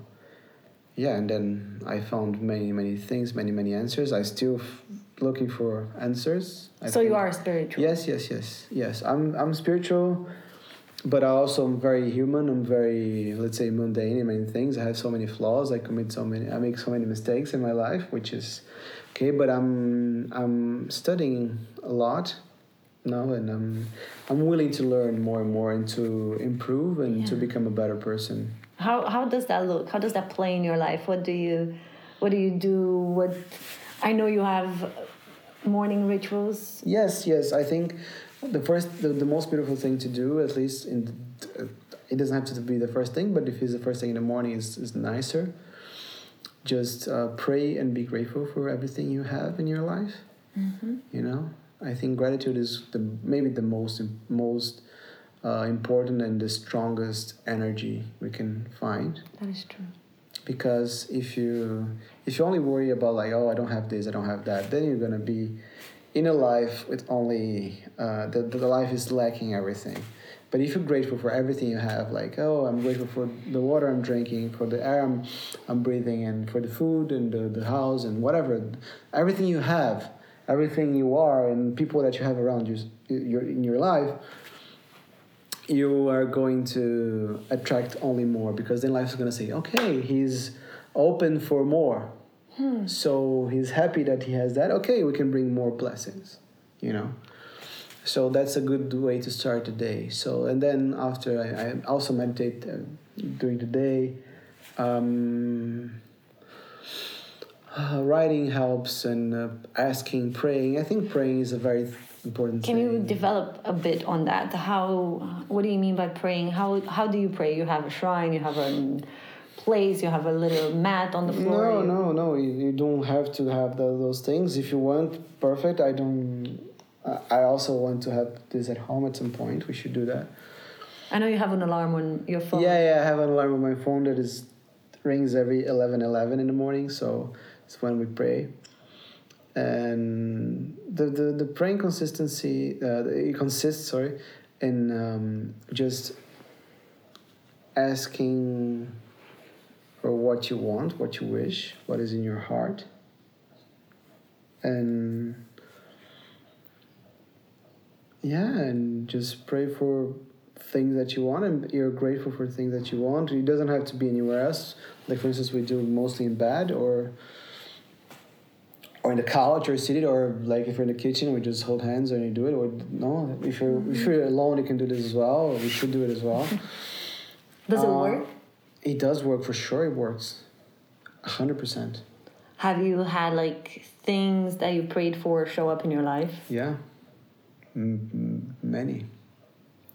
Yeah, and then I found many, many things, many, many answers. I still looking for answers. You are spiritual. Yes. I'm spiritual, but I also am very human. I'm very, let's say, mundane in many things. I have so many flaws. I make so many mistakes in my life, which is okay. But I'm studying a lot now, and I'm willing to learn more and more, and to improve, and to become a better person. How does that look? How does that play in your life? What do you do? I know you have morning rituals. Yes. I think the most beautiful thing to do, at least it doesn't have to be the first thing, but if it's the first thing in the morning, is nicer. Just pray and be grateful for everything you have in your life. Mm-hmm. I think gratitude is maybe the most important and the strongest energy we can find. That is true. Because if you only worry about like, I don't have this, I don't have that, then you're gonna be in a life with only the life is lacking everything. But if you're grateful for everything you have, like, I'm grateful for the water I'm drinking, for the air I'm breathing, and for the food and the house and whatever, everything you have, everything you are, and people that you have around you, in your life, you are going to attract only more, because then life is going to say, okay, he's open for more. So he's happy that he has that. Okay, we can bring more blessings, you know. So that's a good way to start the day. So, and then after I also meditate during the day. Writing helps, and asking, praying. I think praying is a very important thing. Can you develop a bit on that? How? What do you mean by praying? How do you pray? You have a shrine, you have a place, you have a little mat on the floor. No. You don't have to have those things. If you want, perfect. I don't. I also want to have this at home at some point. We should do that. I know you have an alarm on your phone. Yeah, I have an alarm on my phone that rings every 11:11 in the morning. So it's when we pray, and the praying consistency it consists in just asking for what you want, what you wish, what is in your heart, and just pray for things that you want, and you're grateful for things that you want. It doesn't have to be anywhere else. Like, for instance, we do mostly in bed or in the couch or seated, or like if you're in the kitchen, we just hold hands and you do it. Or no, if you're alone, you can do this as well. Or you should do it as well. Does it work? It does work, for sure. It works 100%. Have you had like things that you prayed for show up in your life? Yeah, many.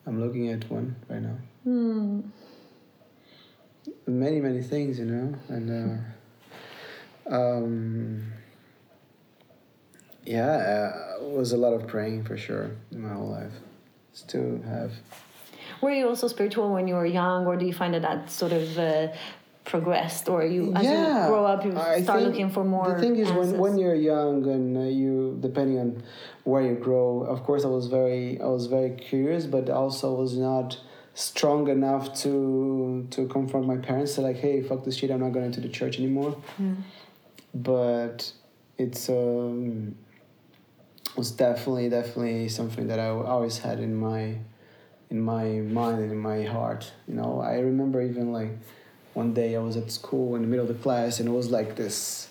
I'm looking at one right now. Many, many things, you know, and it was a lot of praying, for sure, in my whole life. Still have. Were you also spiritual when you were young, or do you find that sort of progressed, or as you grow up, you start looking for more? The thing is, when you're young and depending on where you grow, of course, I was very curious, but also was not strong enough to confront my parents. So like, hey, fuck this shit, I'm not going to the church anymore. Yeah. But it's was definitely something that I always had in my mind and in my heart. You know, I remember even like, one day I was at school in the middle of the class, and it was like this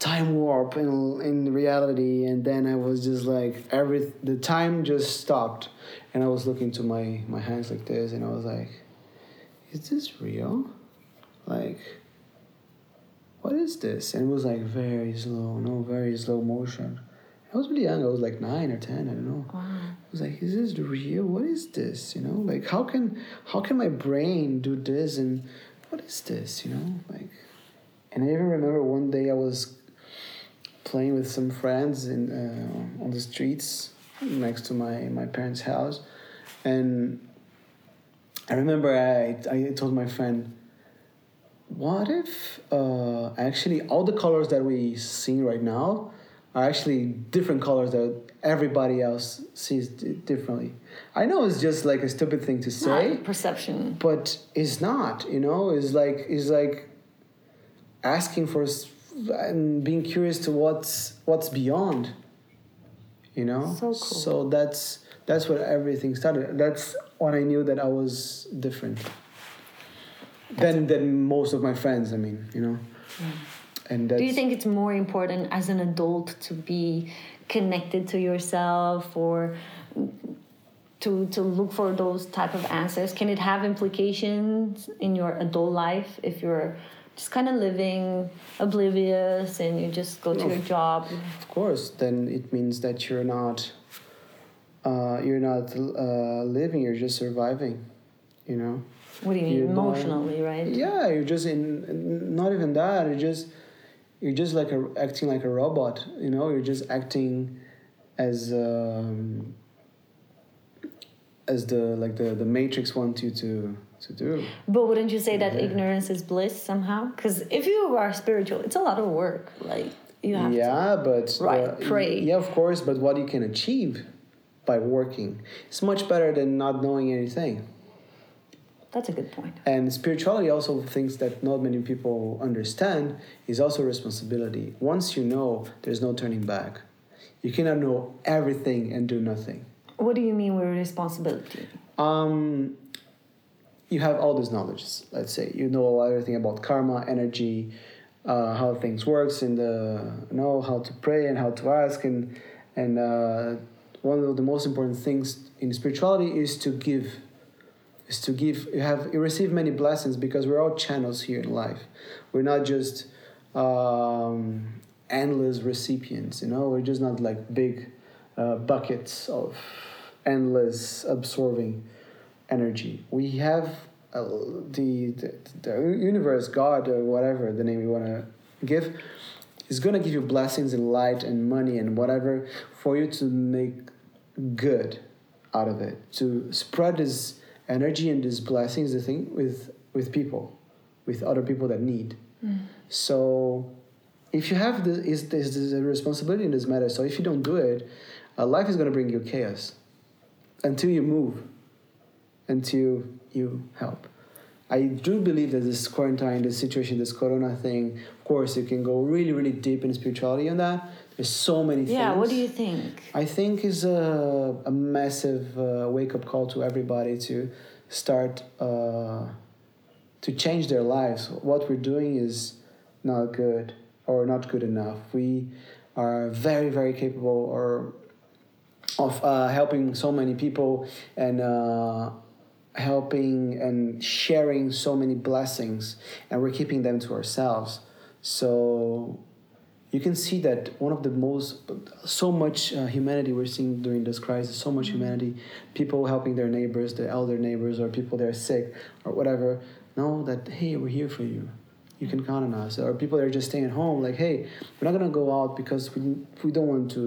time warp in reality. And then I was just like, the time just stopped. And I was looking to my hands like this, and I was like, is this real? Like, what is this? And it was like very slow motion. I was really young. I was like 9 or 10, I don't know. I was like, is this real? What is this? You know, like, how can my brain do this? And what is this, you know? Like, and I even remember one day I was playing with some friends on the streets next to my parents' house. And I remember I told my friend, what if actually all the colors that we see right now are actually different colors that everybody else sees differently. I know it's just like a stupid thing to say. Not perception. But it's not, you know? It's like asking for and being curious to what's beyond, you know? So cool. So that's where everything started. That's when I knew that I was different than most of my friends, I mean, you know? Yeah. Do you think it's more important as an adult to be connected to yourself, or to look for those type of answers? Can it have implications in your adult life if you're just kind of living oblivious and you just go to your job? Of course, then it means that you're not living. You're just surviving, you know. What do you mean? You're emotionally, right? Yeah, you're just not even that. You're just like acting like a robot, you know. You're just acting as the Matrix wants you to do. But wouldn't you say that ignorance is bliss somehow? Because if you are spiritual, it's a lot of work. Like, you have to. But pray. Yeah, of course. But what you can achieve by working is much better than not knowing anything. That's a good point. And spirituality, also things that not many people understand, is also responsibility. Once you know, there's no turning back. You cannot know everything and do nothing. What do you mean with responsibility? You have all these knowledge, let's say. You know everything about karma, energy, how things works, in the how to pray and how to ask, and one of the most important things in spirituality is to give. You receive many blessings because we're all channels here in life. We're not just endless recipients, We're just not like big buckets of endless absorbing energy. We have the universe, God, or whatever the name you want to give, is going to give you blessings and light and money and whatever for you to make good out of it, to spread this energy and these blessings, the thing, with people, with other people that need. So if you have this responsibility in this matter, so if you don't do it, life is going to bring you chaos until you move, until you help. I do believe that this quarantine, this situation, this corona thing, of course, you can go really, really deep in spirituality on that. There's so many things. Yeah, what do you think? I think it's a massive wake-up call to everybody to start to change their lives. What we're doing is not good or not good enough. We are very, very capable of helping so many people and helping and sharing so many blessings, and we're keeping them to ourselves. So you can see that one of the most, so much humanity we're seeing during this crisis, so much humanity, people helping their neighbors, the elder neighbors, or people that are sick or whatever, know that, hey, we're here for you. You can count on us. Or people that are just staying at home, like, hey, we're not going to go out because we don't want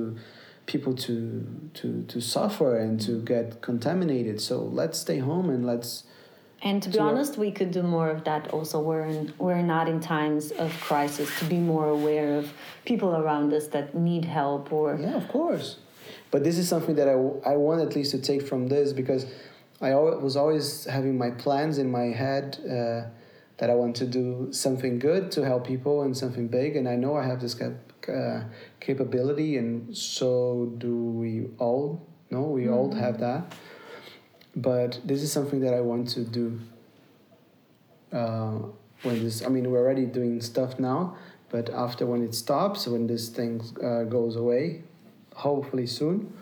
people to suffer and to get contaminated. So let's stay home and let's... And to be honest, we could do more of that also. We're not in times of crisis, to be more aware of people around us that need help or... Yeah, of course. But this is something that I want at least to take from this, because I was always having my plans in my head that I want to do something good to help people and something big. And I know I have this capability, and so do we all. No, we all have that. But this is something that I want to do. We're already doing stuff now, but after, when it stops, when this thing goes away, hopefully soon,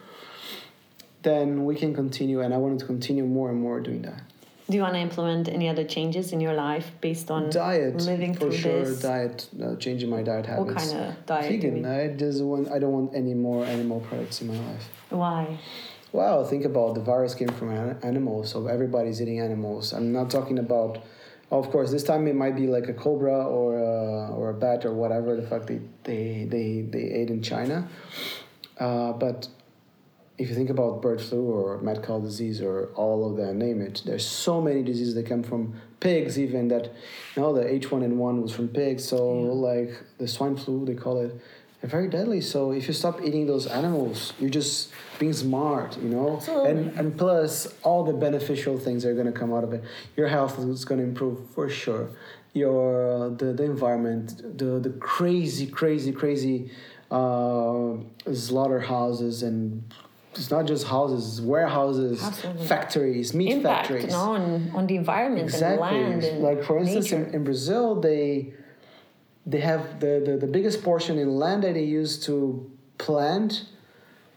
then we can continue, and I want to continue more and more doing that. Do you want to implement any other changes in your life based on diet, living through this? Diet, changing my diet habits. What kind of diet? Vegan. I don't want any more animal products in my life. Why? Well, think about, the virus came from animals, so everybody's eating animals. I'm not talking about, of course, this time it might be like a cobra or a bat or whatever the fuck they ate in China. But if you think about bird flu or mad cow disease or all of that, name it, there's so many diseases that come from pigs, even that, the H1N1 was from pigs, like the swine flu, they call it. They're very deadly. So if you stop eating those animals, you're just being smart, And plus all the beneficial things are going to come out of it. Your health is going to improve for sure. Your the environment, the crazy slaughterhouses, and it's not just houses, warehouses, factories, meat impact, factories. On the environment, exactly. And the land. Exactly. Like for instance, in Brazil, they have the biggest portion in land that they use to plant,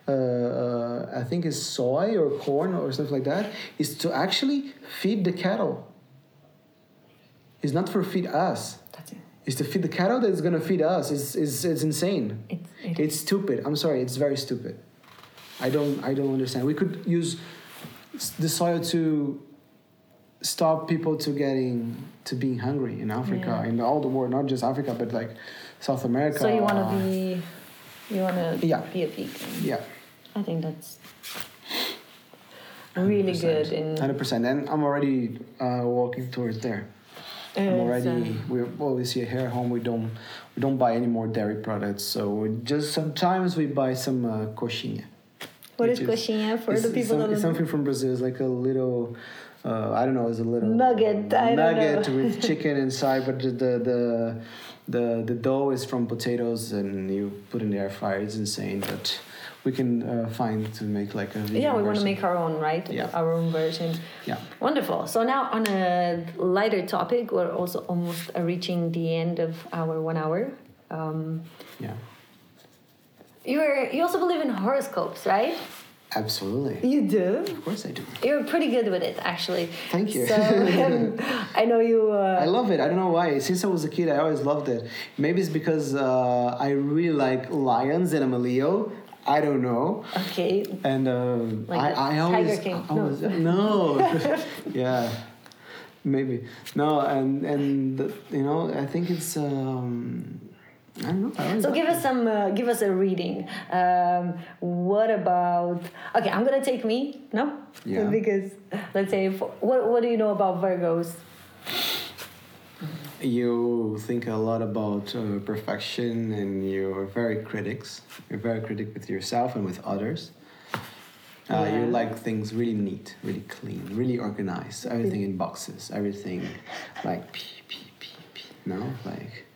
I think it's soy or corn or something like that, is to actually feed the cattle. It's not for feed us. That's it. It's to feed the cattle that's going to feed us. It's insane. It's stupid. I'm sorry, it's very stupid. I don't understand. We could use the soil to stop people to being hungry in Africa, in all the world, not just Africa, but like South America. So you want to be a vegan. Yeah. I think that's really good. 100%. And I'm already walking towards there. We see here at home, we don't buy any more dairy products. So we just sometimes we buy some coxinha. What is coxinha for the people? It's something from Brazil. It's like a little, it's a little nugget. I don't know. With chicken inside, but the dough is from potatoes, and you put in the air fryer. It's insane, but we can find to make like a video. Yeah, we want to make our own, right? Yeah. Our own version. Yeah. Wonderful. So now on a lighter topic, we're also almost reaching the end of our 1 hour. Yeah. You also believe in horoscopes, right? Absolutely. You do? Of course I do. You're pretty good with it, actually. Thank you. So, I know you... I love it. I don't know why. Since I was a kid, I always loved it. Maybe it's because I really like lions and I'm a Leo. I don't know. Okay. And like I always... Tiger King. No. Yeah. Maybe. No, and you know, I think it's... I don't know. So give us a reading. What about? Okay, I'm gonna take me. No, yeah. Because let's say what do you know about Virgos? You think a lot about perfection, and you're very critics. You're very critic with yourself and with others. You like things really neat, really clean, really organized. Everything in boxes. Everything like no, like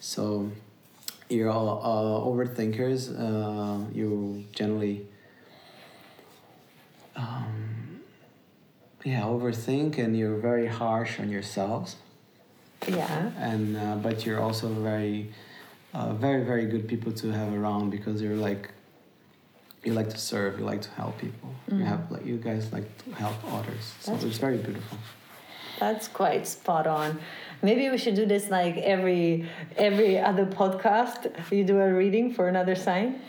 so. You're all overthinkers. You generally, overthink, and you're very harsh on yourselves. Yeah. And but you're also very, very, very good people to have around because you're like, you like to serve, you like to help people. Mm. You guys like to help others. So it's very beautiful. That's quite spot on. Maybe we should do this like every other podcast. You do a reading for another sign.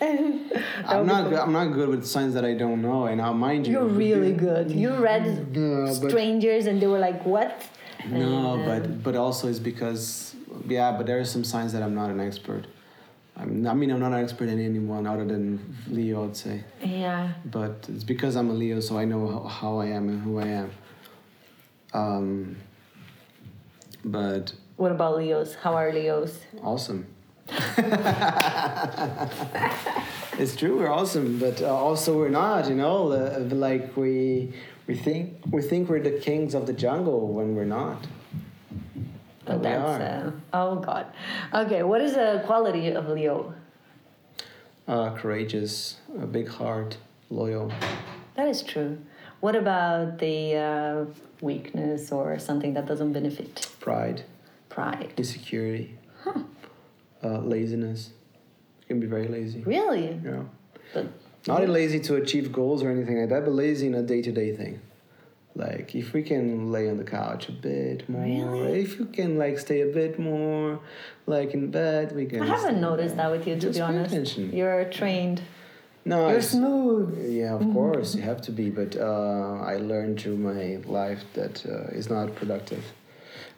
I'm not good with signs that I don't know, and I'll mind you. You're really good. You read strangers, and they were like, "What?" No, and, but also it's because but there are some signs that I'm not an expert. I'm not an expert in anyone other than Leo, I'd say. Yeah. But it's because I'm a Leo, so I know how I am and who I am. But what about Leos? How are Leos? Awesome. It's true, we're awesome, but also we're not. You know, like we think we're the kings of the jungle when we're not. But that's oh God. Okay, what is a quality of Leo? Courageous, a big heart, loyal. That is true. What about the weakness or something that doesn't benefit? Pride. Insecurity. Huh. Laziness. You can be very lazy. Really? Yeah. But not lazy to achieve goals or anything like that, but lazy in a day-to-day thing. Like, if we can lay on the couch a bit more. Really? If you can, like, stay a bit more, like, in bed, we can... I haven't noticed that with you, to be honest. Attention. You're trained... No, you're smooth. Yeah, of course, you have to be. But I learned through my life that it's not productive.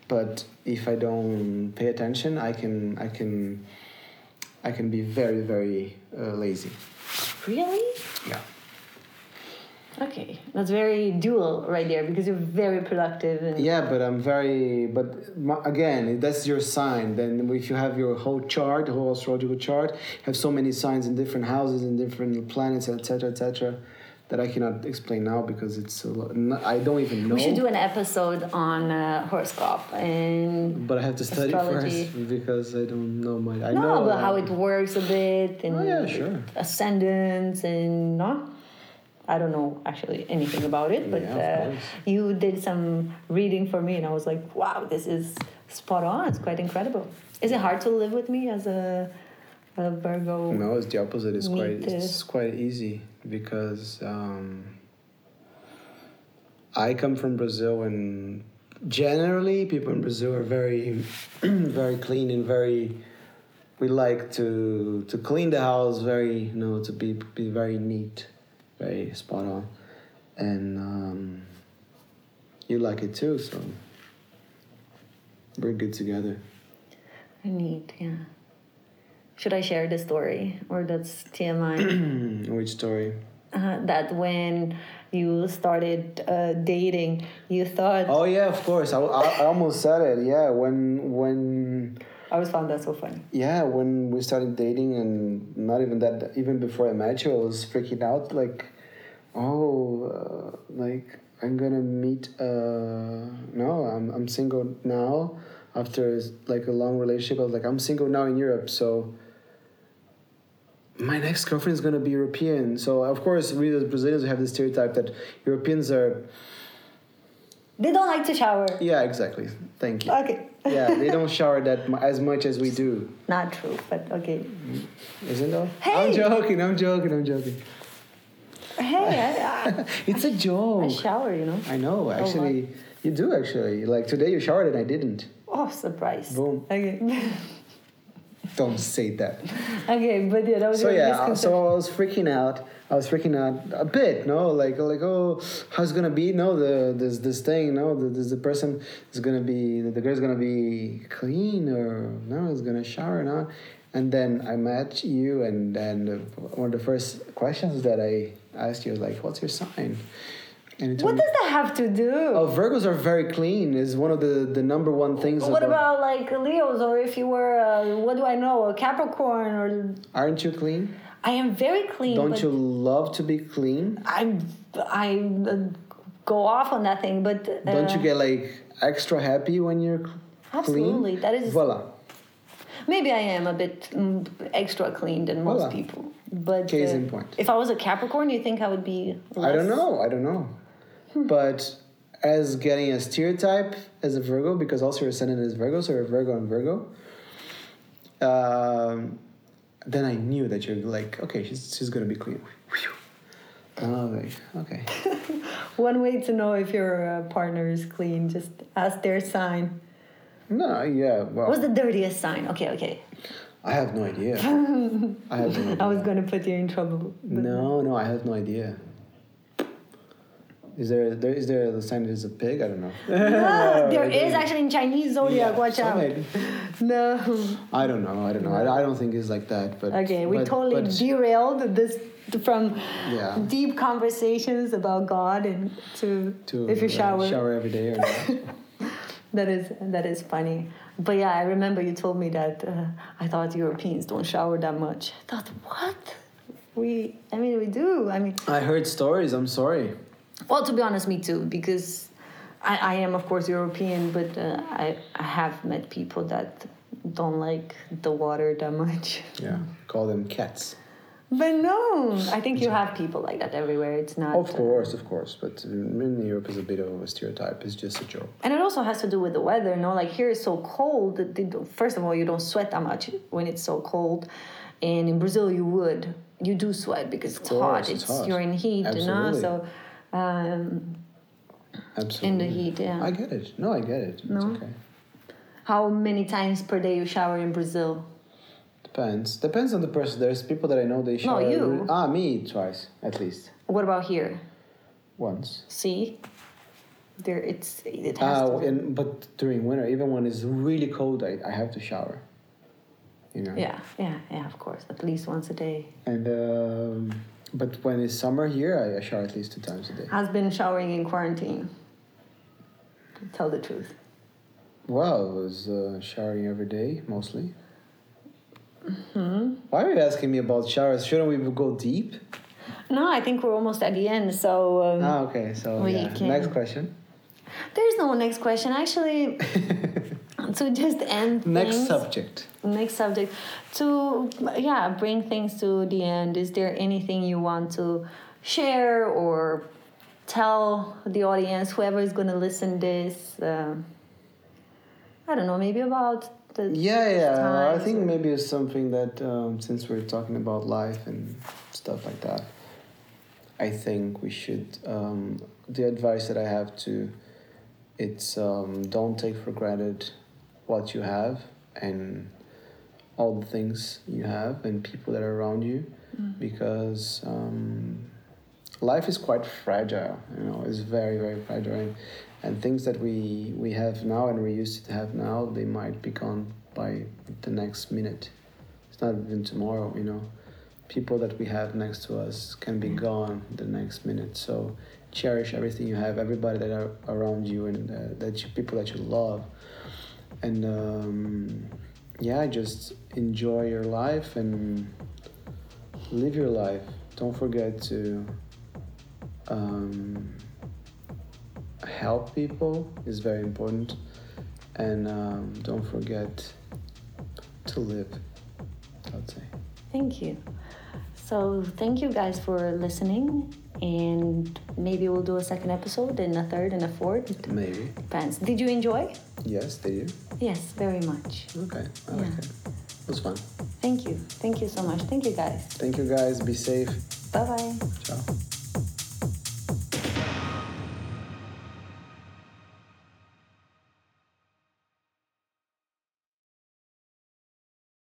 But if I don't pay attention, I can be very, very lazy. Really? Yeah. Okay, that's very dual right there because you're very productive. And yeah, but I'm very. But again, if that's your sign. Then if you have your whole chart, the whole astrological chart, have so many signs in different houses, in different planets, etc., that I cannot explain now because it's. I don't even know. We should do an episode on horoscope and. But I have to study astrology. First because I don't know much. I know about how it works a bit and. Oh yeah, sure. Ascendants and no. I don't know actually anything about it, but you did some reading for me and I was like, wow, this is spot on. It's quite incredible. Is it hard to live with me as a Virgo? No, it's the opposite. It's quite easy because I come from Brazil and generally people in Brazil are very, very clean and very... We like to clean the house very, to be very neat. Very spot on, and you like it too, so we're good together. Neat, yeah. Should I share the story, or that's TMI? Which story? That when you started dating, you thought. Oh yeah, of course. I almost said it. Yeah, when. I always found that so funny. Yeah, when we started dating and not even that, even before I met you, I was freaking out like, I'm gonna meet, I'm single now after like a long relationship. I was like, I'm single now in Europe, so my next girlfriend is going to be European. So, of course, we as Brazilians have this stereotype that Europeans are... They don't like to shower. Yeah, exactly. Thank you. Okay. Yeah, they don't shower that as much as we do. Not true, but okay. Isn't it? Hey! I'm joking. Hey, it's a joke. I shower, you know. I know, actually. Oh, you do, actually. Like, today you showered and I didn't. Oh, surprise. Boom. Okay. Don't say that. Okay, but yeah, that was... So yeah, so I was freaking out a bit, no? Like, oh, how's it gonna be? No, this thing, no? The person is gonna be... The girl's gonna be clean or no? Is gonna shower or not? And then I met you, and then one of the first questions that I asked you was like, what's your sign? What does that have to do? Oh, Virgos are very clean. Is one of the number one things. What about like Leos, or if you were, what do I know, a Capricorn or? Aren't you clean? I am very clean. Don't you love to be clean? I go off on that thing, but. Don't you get like extra happy when you're clean? Absolutely, that is. Voila. Maybe I am a bit extra clean than most people, but. Case in point. If I was a Capricorn, you think I would be? Less... I don't know. But as getting a stereotype as a Virgo, because also your ascendant is Virgo, so you're Virgo and Virgo. Then I knew that you're like, okay, she's going to be clean. And I was like, okay. One way to know if your partner is clean, just ask their sign. No, yeah. Well, what's the dirtiest sign? Okay. I have no idea. I was going to put you in trouble. No, I have no idea. Is there the sign that is a pig? I don't know. No, there is actually in Chinese zodiac. Yeah, watch out. Maybe. No. I don't know. I don't think it's like that. But okay, we totally derailed this from deep conversations about God and to if you shower. Shower every day or not. That is funny. But yeah, I remember you told me that I thought Europeans don't shower that much. I thought, what? We do. I mean, I heard stories. I'm sorry. Well, to be honest, me too, because I am, of course, European, but I have met people that don't like the water that much. Yeah, call them cats. But no, I think you have people like that everywhere. It's not... Of course, but in Europe is a bit of a stereotype. It's just a joke. And it also has to do with the weather, no? Like, here it's so cold. First of all, you don't sweat that much when it's so cold. And in Brazil, you would. You do sweat because it's hot. You're in heat, absolutely. You know? So... absolutely. In the heat, yeah. I get it. No, I get it. No? It's okay. How many times per day you shower in Brazil? Depends on the person. There's people that I know they shower. No, you. Me, twice, at least. What about here? Once. See? There, it has to. But during winter, even when it's really cold, I have to shower. You know? Yeah, of course. At least once a day. And, but when it's summer here, I shower at least 2 times a day. Has been showering in quarantine. Tell the truth. Well, I was showering every day, mostly. Mm-hmm. Why are you asking me about showers? Shouldn't we go deep? No, I think we're almost at the end, so... okay, so yeah. Next question. There's no next question. Actually, to just end next things, Next subject. To, bring things to the end, is there anything you want to share or tell the audience, whoever is going to listen this? I don't know, maybe about the... Yeah, I think maybe it's something that, since we're talking about life and stuff like that, I think we should... the advice that I have to... It's don't take for granted what you have and all the things you have and people that are around you, because life is quite fragile. You know, it's very, very fragile, and things that we have now and we used to have now, they might be gone by the next minute. It's not even tomorrow. You know, people that we have next to us can be gone the next minute. So. Cherish everything you have, everybody that are around you, and people that you love, and just enjoy your life and live your life. Don't forget to help people. It's very important, and don't forget to live. I'd say. Thank you. So thank you guys for listening, and maybe we'll do a second episode and a third and a fourth. Maybe. Depends. Did you enjoy? Yes, did you? Yes, very much. Okay, I like it. It was fun. Thank you. Thank you so much. Thank you guys. Be safe. Bye-bye. Ciao.